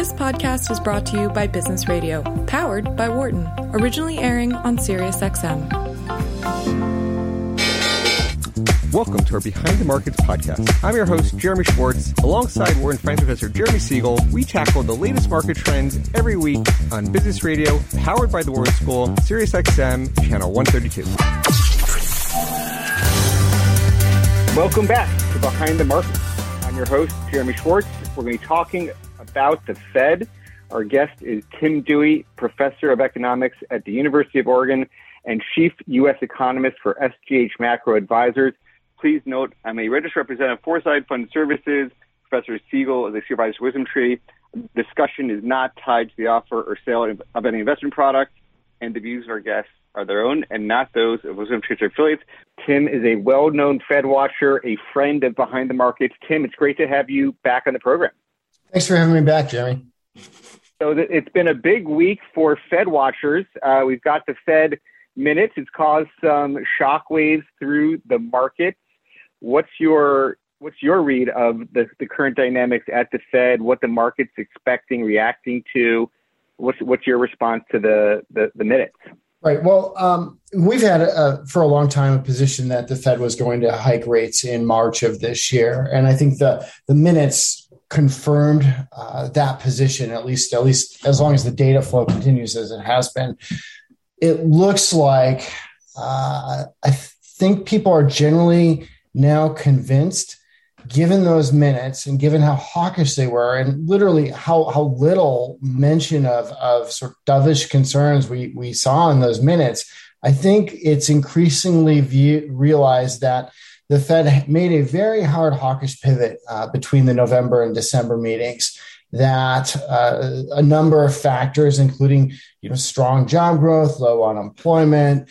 This podcast is brought to you by Business Radio, powered by Wharton, originally airing on SiriusXM. Welcome to our Behind the Markets podcast. I'm your host, Jeremy Schwartz. Alongside Wharton Finance Professor Jeremy Siegel, we tackle the latest market trends every week on Business Radio, powered by the Wharton School, SiriusXM, Channel 132. Welcome back to Behind the Markets. I'm your host, Jeremy Schwartz. We're going to be talking about the Fed. Our guest is Tim Duy, Professor of Economics at the University of Oregon and Chief U.S. Economist for SGH Macro Advisors. Please note, I'm a registered representative of Foreside Fund Services. Professor Siegel is a supervisor of WisdomTree. The discussion is not tied to the offer or sale of any investment product, and the views of our guests are their own and not those of WisdomTree's affiliates. Tim is a well-known Fed watcher, a friend of Behind the Markets. Tim, it's great to have you back on the program. Thanks for having me back, Jeremy. So it's been a big week for Fed watchers. We've got the Fed minutes. It's caused some shockwaves through the market. What's your read of the current dynamics at the Fed? What the market's expecting, reacting to? What's your response to the minutes? Right. Well, we've had for a long time a position that the Fed was going to hike rates in March of this year, and I think the minutes confirmed that position. At least as long as the data flow continues as it has been, it looks like I think people are generally now convinced, given those minutes and given how hawkish they were and literally how little mention of sort of dovish concerns we saw in those minutes, I think it's increasingly realized that the Fed made a very hard hawkish pivot between the November and December meetings, that a number of factors, including strong job growth, low unemployment,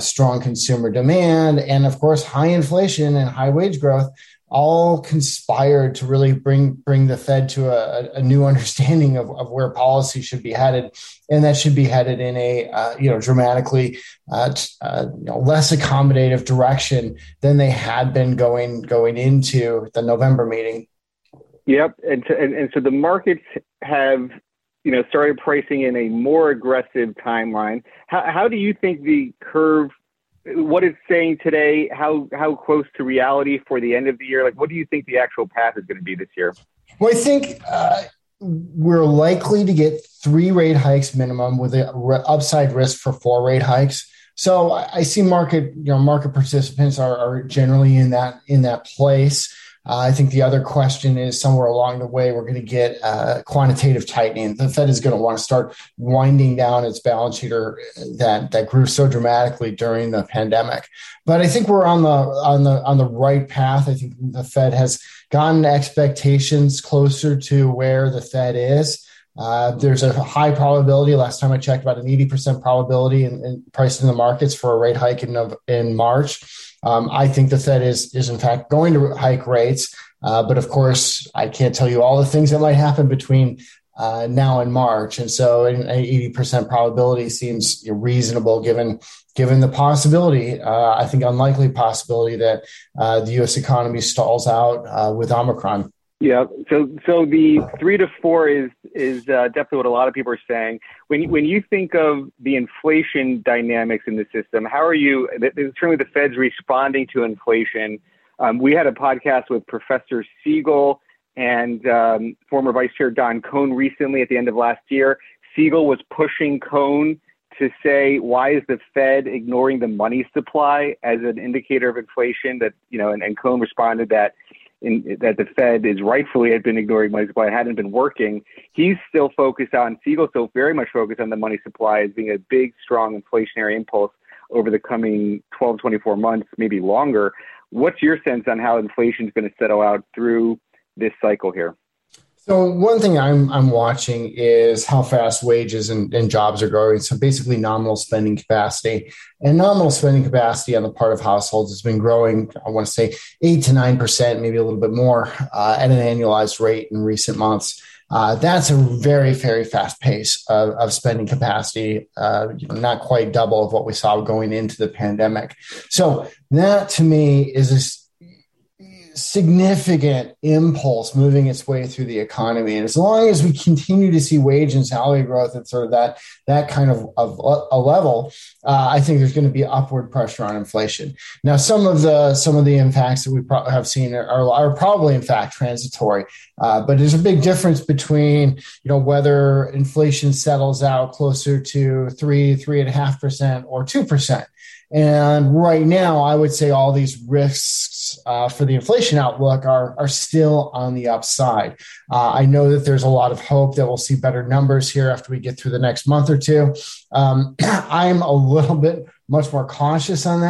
strong consumer demand, and of course, high inflation and high wage growth all conspired to really bring the Fed to a new understanding of where policy should be headed. And that should be headed in a dramatically less accommodative direction than they had been going into the November meeting. Yep. And so the markets have started pricing in a more aggressive timeline. How do you think the curve, what it's saying today, how close to reality for the end of the year? Like, what do you think the actual path is going to be this year? Well, I think we're likely to get 3 rate hikes minimum with an upside risk for 4 rate hikes. So I see market participants are generally in that place. I think the other question is somewhere along the way, we're going to get quantitative tightening. The Fed is going to want to start winding down its balance sheet that grew so dramatically during the pandemic. But I think we're on the right path. I think the Fed has gotten expectations closer to where the Fed is. There's a high probability, last time I checked, about an 80% probability in priced in the markets for a rate hike in March. I think the Fed is in fact going to hike rates. But of course, I can't tell you all the things that might happen between now and March. And so an 80% probability seems reasonable given the possibility, I think unlikely possibility, that the U.S. economy stalls out with Omicron. Yeah. So the 3 to 4 is definitely what a lot of people are saying. When you think of the inflation dynamics in the system, how are you? Certainly, the Fed's responding to inflation. We had a podcast with Professor Siegel and former Vice Chair Don Cohn recently at the end of last year. Siegel was pushing Cohn to say, why is the Fed ignoring the money supply as an indicator of inflation? That and Cohn responded that. That the Fed is rightfully had been ignoring money supply, hadn't been working. He's still focused on, Siegel still very much focused on the money supply as being a big, strong inflationary impulse over the coming 12, 24 months, maybe longer. What's your sense on how inflation is going to settle out through this cycle here? So one thing I'm watching is how fast wages and jobs are growing. So basically nominal spending capacity. And nominal spending capacity on the part of households has been growing, I want to say 8 to 9%, maybe a little bit more at an annualized rate in recent months. That's a very, very fast pace of spending capacity, not quite double of what we saw going into the pandemic. So that to me is significant impulse moving its way through the economy. And as long as we continue to see wage and salary growth at sort of that kind of a level, I think there's going to be upward pressure on inflation. Now, some of the impacts that we have seen are probably, in fact, transitory. But there's a big difference between, whether inflation settles out closer to 3.5% or 2%. And right now, I would say all these risks for the inflation outlook are still on the upside. I know that there's a lot of hope that we'll see better numbers here after we get through the next month or two. I'm a little bit much more cautious on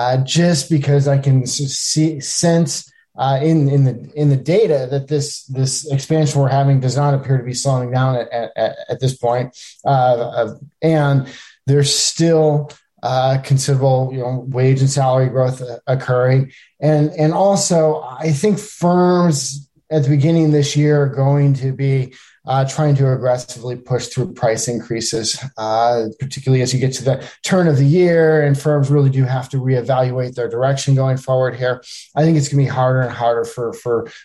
that, just because I can sense in the data that this expansion we're having does not appear to be slowing down at this point, and there's still considerable, wage and salary growth occurring. And also, I think firms at the beginning of this year are going to be trying to aggressively push through price increases, particularly as you get to the turn of the year, and firms really do have to reevaluate their direction going forward here. I think it's going to be harder and harder for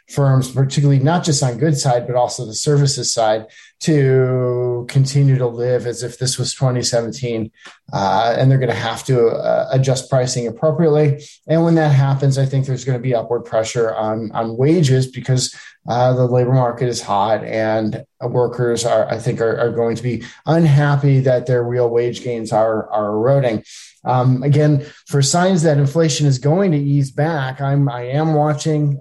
firms, particularly not just on goods side, but also the services side, to continue to live as if this was 2017, and they're going to have to adjust pricing appropriately. And when that happens, I think there's going to be upward pressure on wages, because the labor market is hot, and workers are going to be unhappy that their real wage gains are eroding. Again, for signs that inflation is going to ease back, I am watching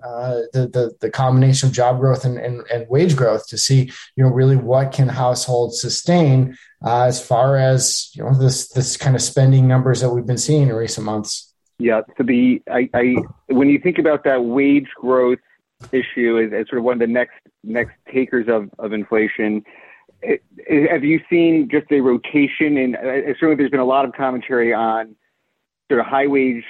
the combination of job growth and wage growth to see, really what can households sustain as far as, this kind of spending numbers that we've been seeing in recent months. Yeah. I when you think about that wage growth issue as sort of one of the next takers of inflation, have you seen just a rotation in? Certainly, there's been a lot of commentary on sort of high wage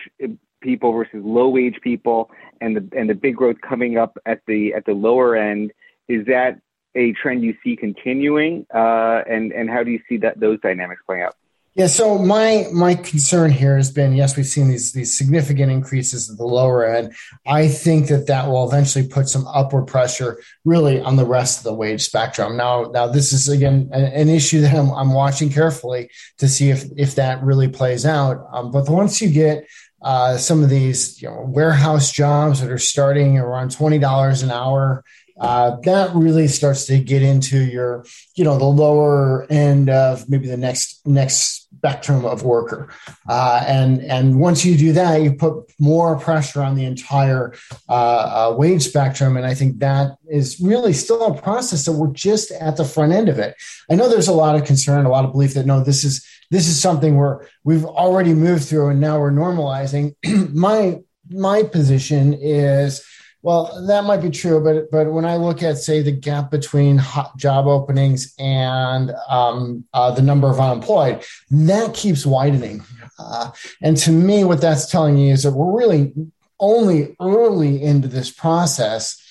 people versus low wage people, and the big growth coming up at the lower end. Is that a trend you see continuing? And how do you see those dynamics playing out? Yeah, so my concern here has been, yes, we've seen these significant increases at the lower end. I think that will eventually put some upward pressure really on the rest of the wage spectrum. Now this is, again, an issue that I'm watching carefully to see if that really plays out. But once you get some of these warehouse jobs that are starting around $20 an hour, that really starts to get into your, the lower end of maybe the next spectrum of worker. And once you do that, you put more pressure on the entire wage spectrum. And I think that is really still a process that we're just at the front end of it. I know there's a lot of concern, a lot of belief that, no, this is something where we've already moved through and now we're normalizing. My position is, well, that might be true, but when I look at, say, the gap between job openings and the number of unemployed, that keeps widening. And to me, what that's telling you is that we're really only early into this process,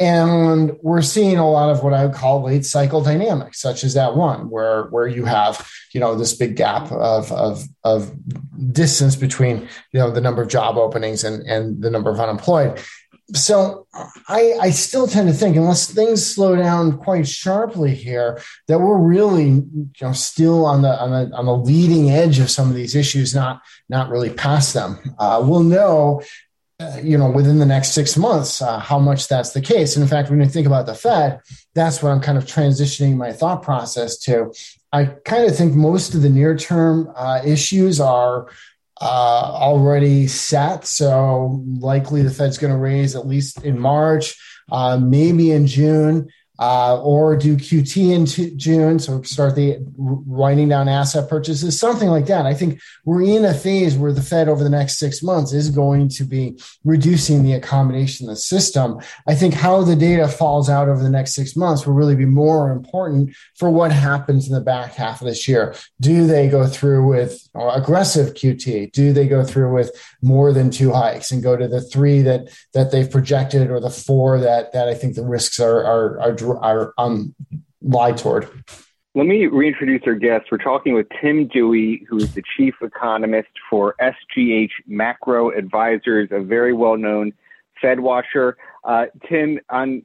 and we're seeing a lot of what I would call late cycle dynamics, such as that one where you have this big gap of distance between the number of job openings and the number of unemployed. So I still tend to think, unless things slow down quite sharply here, that we're really still on the leading edge of some of these issues, not really past them. We'll know, within the next 6 months, how much that's the case. And in fact, when you think about the Fed, that's what I'm kind of transitioning my thought process to. I kind of think most of the near term issues are already set. So likely the Fed's going to raise at least in March, maybe in June, or do QT in June. So start the winding down asset purchases, something like that. I think we're in a phase where the Fed over the next 6 months is going to be reducing the accommodation of the system. I think how the data falls out over the next 6 months will really be more important for what happens in the back half of this year. Do they go through with aggressive QT? Do they go through with more than two hikes and go to the three that they've projected, or the four that I think the risks are lied toward? Let me reintroduce our guest. We're talking with Tim Duy, who is the chief economist for SGH Macro Advisors, a very well-known Fed watcher. Tim, on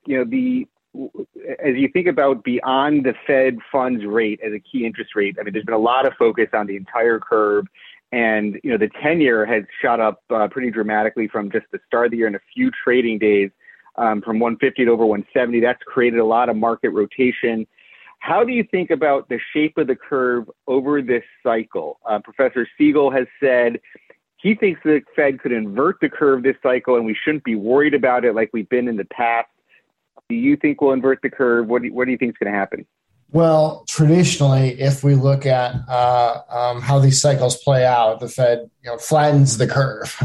as you think about beyond the Fed funds rate as a key interest rate, I mean, there's been a lot of focus on the entire curve. And, you know, the 10-year has shot up pretty dramatically from just the start of the year in a few trading days, from 150 to over 170. That's created a lot of market rotation. How do you think about the shape of the curve over this cycle? Professor Siegel has said he thinks the Fed could invert the curve this cycle and we shouldn't be worried about it like we've been in the past. Do you think we'll invert the curve? What do you think is going to happen? Well, traditionally, if we look at how these cycles play out, the Fed flattens the curve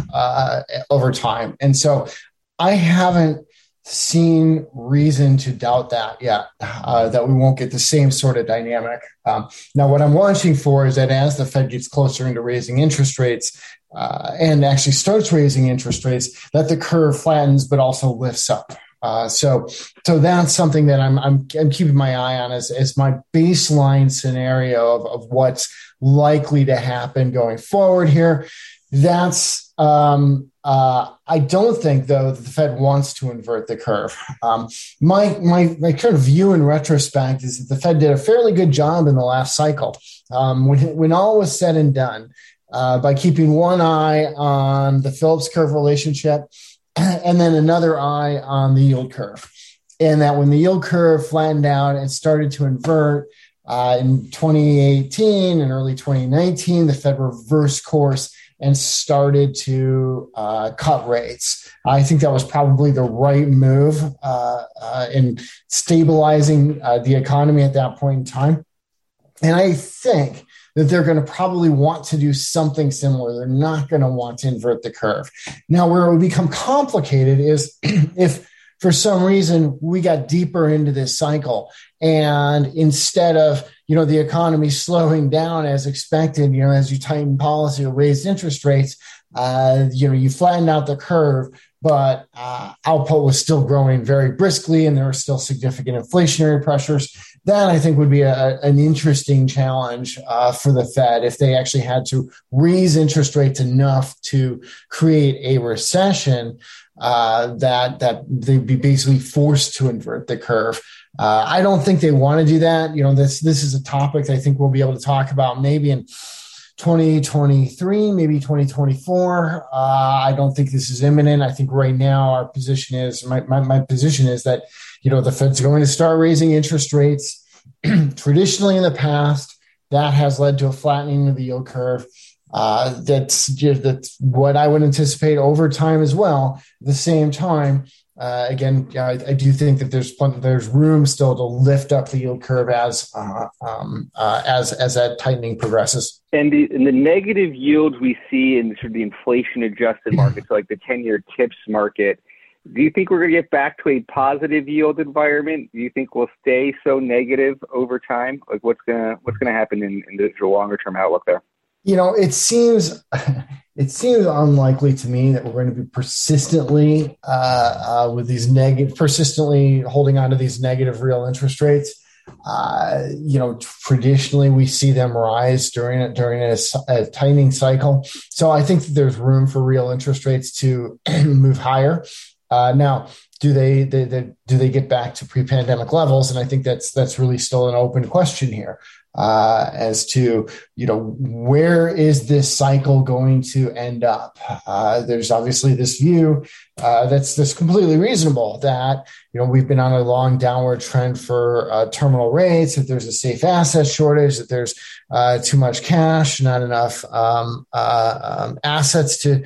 over time. And so I haven't seen reason to doubt that yet, that we won't get the same sort of dynamic. Now, what I'm watching for is that as the Fed gets closer into raising interest rates and actually starts raising interest rates, that the curve flattens but also lifts up. So that's something that I'm keeping my eye on as my baseline scenario of what's likely to happen going forward here. That's I don't think though that the Fed wants to invert the curve. My kind of view in retrospect is that the Fed did a fairly good job in the last cycle when all was said and done by keeping one eye on the Phillips curve relationship and then another eye on the yield curve. And that when the yield curve flattened out and started to invert in 2018 and early 2019, the Fed reversed course and started to cut rates. I think that was probably the right move in stabilizing the economy at that point in time. And I think that they're going to probably want to do something similar. They're not going to want to invert the curve. Now, where it would become complicated is if for some reason we got deeper into this cycle and instead of, the economy slowing down as expected, as you tighten policy or raise interest rates, you flattened out the curve, but output was still growing very briskly and there were still significant inflationary pressures. That I think would be an interesting challenge for the Fed if they actually had to raise interest rates enough to create a recession that they'd be basically forced to invert the curve. I don't think they want to do that. This is a topic that I think we'll be able to talk about maybe in 2023, maybe 2024. I don't think this is imminent. I think right now our position is my position is that the Fed's going to start raising interest rates. Traditionally, in the past, that has led to a flattening of the yield curve. That's what I would anticipate over time as well. At the same time, I do think that there's room still to lift up the yield curve as that tightening progresses. And the negative yields we see in sort of the inflation-adjusted markets, so like the 10-year TIPS market, do you think we're going to get back to a positive yield environment? Do you think we'll stay so negative over time? Like what's going to happen in the longer-term outlook there? It seems unlikely to me that we're going to be persistently with these negative, persistently holding on to these negative real interest rates. Traditionally we see them rise during a tightening cycle. So I think that there's room for real interest rates to move higher. Now, do they get back to pre-pandemic levels? And I think that's really still an open question here. As to, where is this cycle going to end up? There's obviously this view that's completely reasonable that, we've been on a long downward trend for terminal rates, that there's a safe asset shortage, that there's too much cash, not enough assets to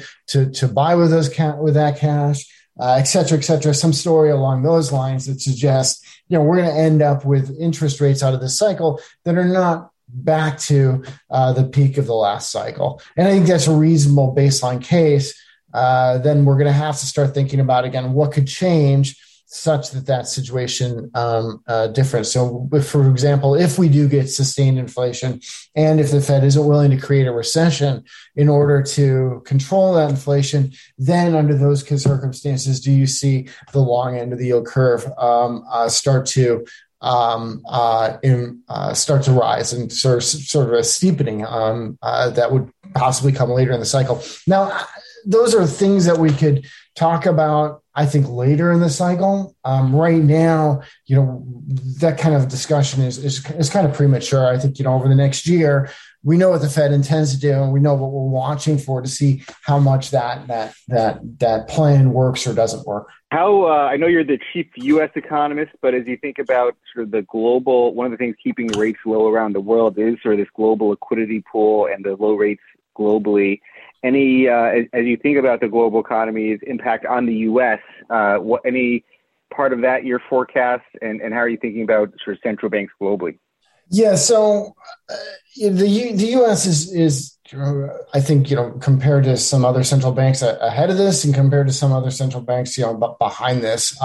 buy with that cash, et cetera, some story along those lines that suggests we're going to end up with interest rates out of this cycle that are not back to the peak of the last cycle. And I think that's a reasonable baseline case. Then we're going to have to start thinking about, again, what could change such that situation different. So, for example, if we do get sustained inflation and if the Fed isn't willing to create a recession in order to control that inflation, then under those circumstances, do you see the long end of the yield curve start to rise and sort of a steepening that would possibly come later in the cycle? Now, those are things that we could talk about, I think, later in the cycle. Right now, you know, that kind of discussion is kind of premature. I think, you know, over the next year, we know what the Fed intends to do, and we know what we're watching for to see how much that plan works or doesn't work. How I know you're the chief U.S. economist, but as you think about sort of the global, one of the things keeping rates low around the world is sort of this global liquidity pool and the low rates globally. Any as you think about the global economy's impact on the U.S., what any part of that your forecast, and how are you thinking about sort of central banks globally? Yeah, so the U.S. is I think, you know, compared to some other central banks ahead of this, and compared to some other central banks, you know, behind this.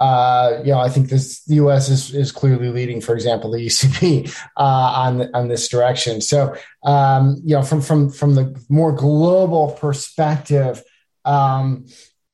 You know, I think the U.S. is clearly leading, for example, the ECB on this direction. So, you know, from the more global perspective, my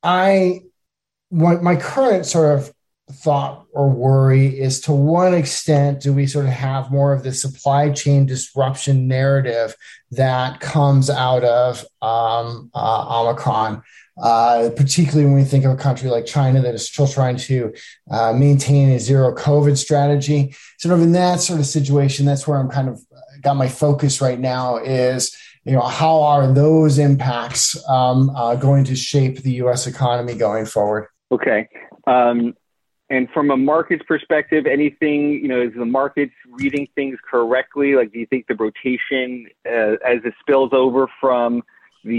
current sort of thought or worry is, to what extent do we sort of have more of the supply chain disruption narrative that comes out of Omicron? Particularly when we think of a country like China that is still trying to maintain a zero COVID strategy. Sort of in that sort of situation, that's where I'm kind of got my focus right now is, you know, how are those impacts going to shape the U.S. economy going forward? Okay. And from a markets perspective, anything, you know, is the markets reading things correctly? Like, do you think the rotation as it spills over from the,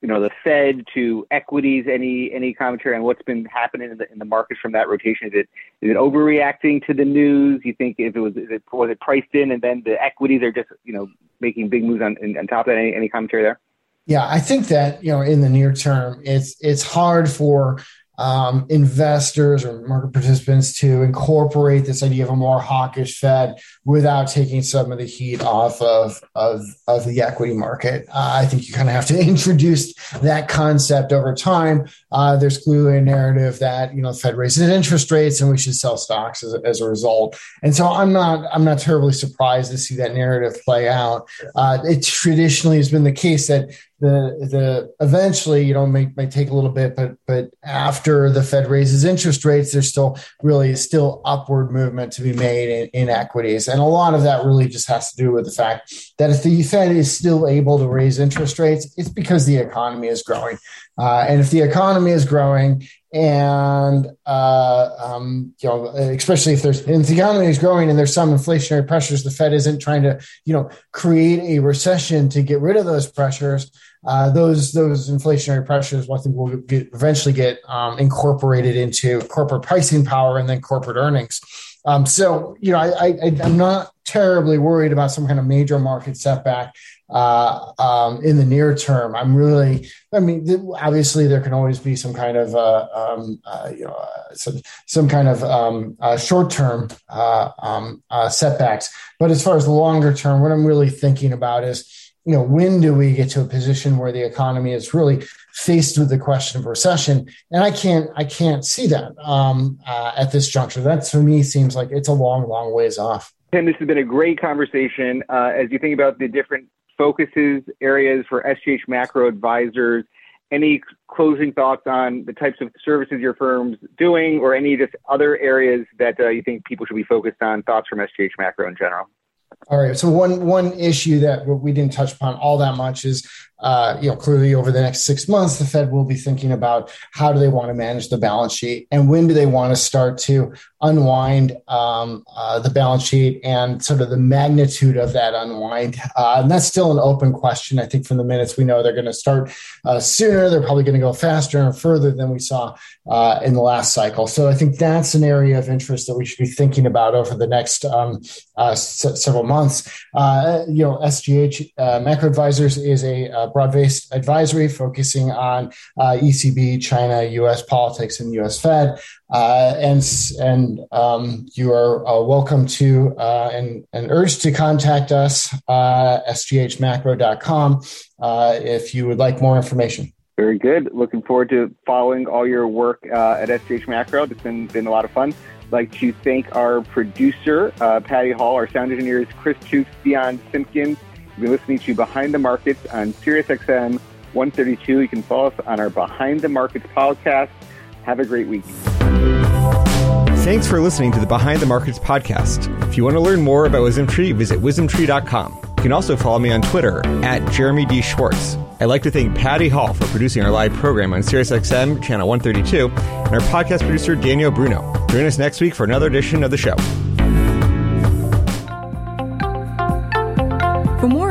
you know, the Fed to equities, any commentary on what's been happening in the markets from that rotation? Is it overreacting to the news? You think was it priced in, and then the equities are just, you know, making big moves on top of that? Any commentary there? Yeah, I think that, you know, in the near term, it's hard for investors or market participants to incorporate this idea of a more hawkish Fed without taking some of the heat off of the equity market. I think you kind of have to introduce that concept over time. There's clearly a narrative that, you know, the Fed raises interest rates and we should sell stocks as a result. And so I'm not terribly surprised to see that narrative play out. It traditionally has been the case that the eventually, you know, may take a little bit, but after the Fed raises interest rates, there's still upward movement to be made in equities. And a lot of that really just has to do with the fact that if the Fed is still able to raise interest rates, it's because the economy is growing. And if the economy is growing, and you know, especially if the economy is growing and there's some inflationary pressures, the Fed isn't trying to, you know, create a recession to get rid of those pressures. Those inflationary pressures, I think, will eventually get incorporated into corporate pricing power and then corporate earnings. So, you know, I'm not terribly worried about some kind of major market setback in the near term. Obviously, there can always be some kind of short-term setbacks. But as far as the longer term, what I'm really thinking about is, you know, when do we get to a position where the economy is really faced with the question of recession? And I can't see that at this juncture. That, to me, seems like it's a long, long ways off. Tim, this has been a great conversation. As you think about the different focuses, areas for SGH Macro Advisors, any closing thoughts on the types of services your firm's doing, or any just other areas that you think people should be focused on, thoughts from SGH Macro in general? All right. So one issue that we didn't touch upon all that much is, you know, clearly over the next 6 months, the Fed will be thinking about how do they want to manage the balance sheet, and when do they want to start to unwind the balance sheet, and sort of the magnitude of that unwind. And that's still an open question. I think from the minutes we know, they're going to start sooner. They're probably going to go faster and further than we saw in the last cycle. So I think that's an area of interest that we should be thinking about over the next several months. You know, SGH Macro Advisors is a broad-based advisory focusing on ECB, China, U.S. politics, and U.S. Fed. And you are welcome to and urged to contact us, sghmacro.com, if you would like more information. Very good. Looking forward to following all your work at SGH Macro. It's been a lot of fun. I'd like to thank our producer, Patty Hall, our sound engineers, Chris Chu, Dion Simpkin. You've been listening to Behind the Markets on SiriusXM 132. You can follow us on our Behind the Markets podcast. Have a great week. Thanks for listening to the Behind the Markets podcast. If you want to learn more about WisdomTree, visit wisdomtree.com. You can also follow me on Twitter at Jeremy D. Schwartz. I'd like to thank Patty Hall for producing our live program on SiriusXM Channel 132 and our podcast producer, Daniel Bruno. Join us next week for another edition of the show. For more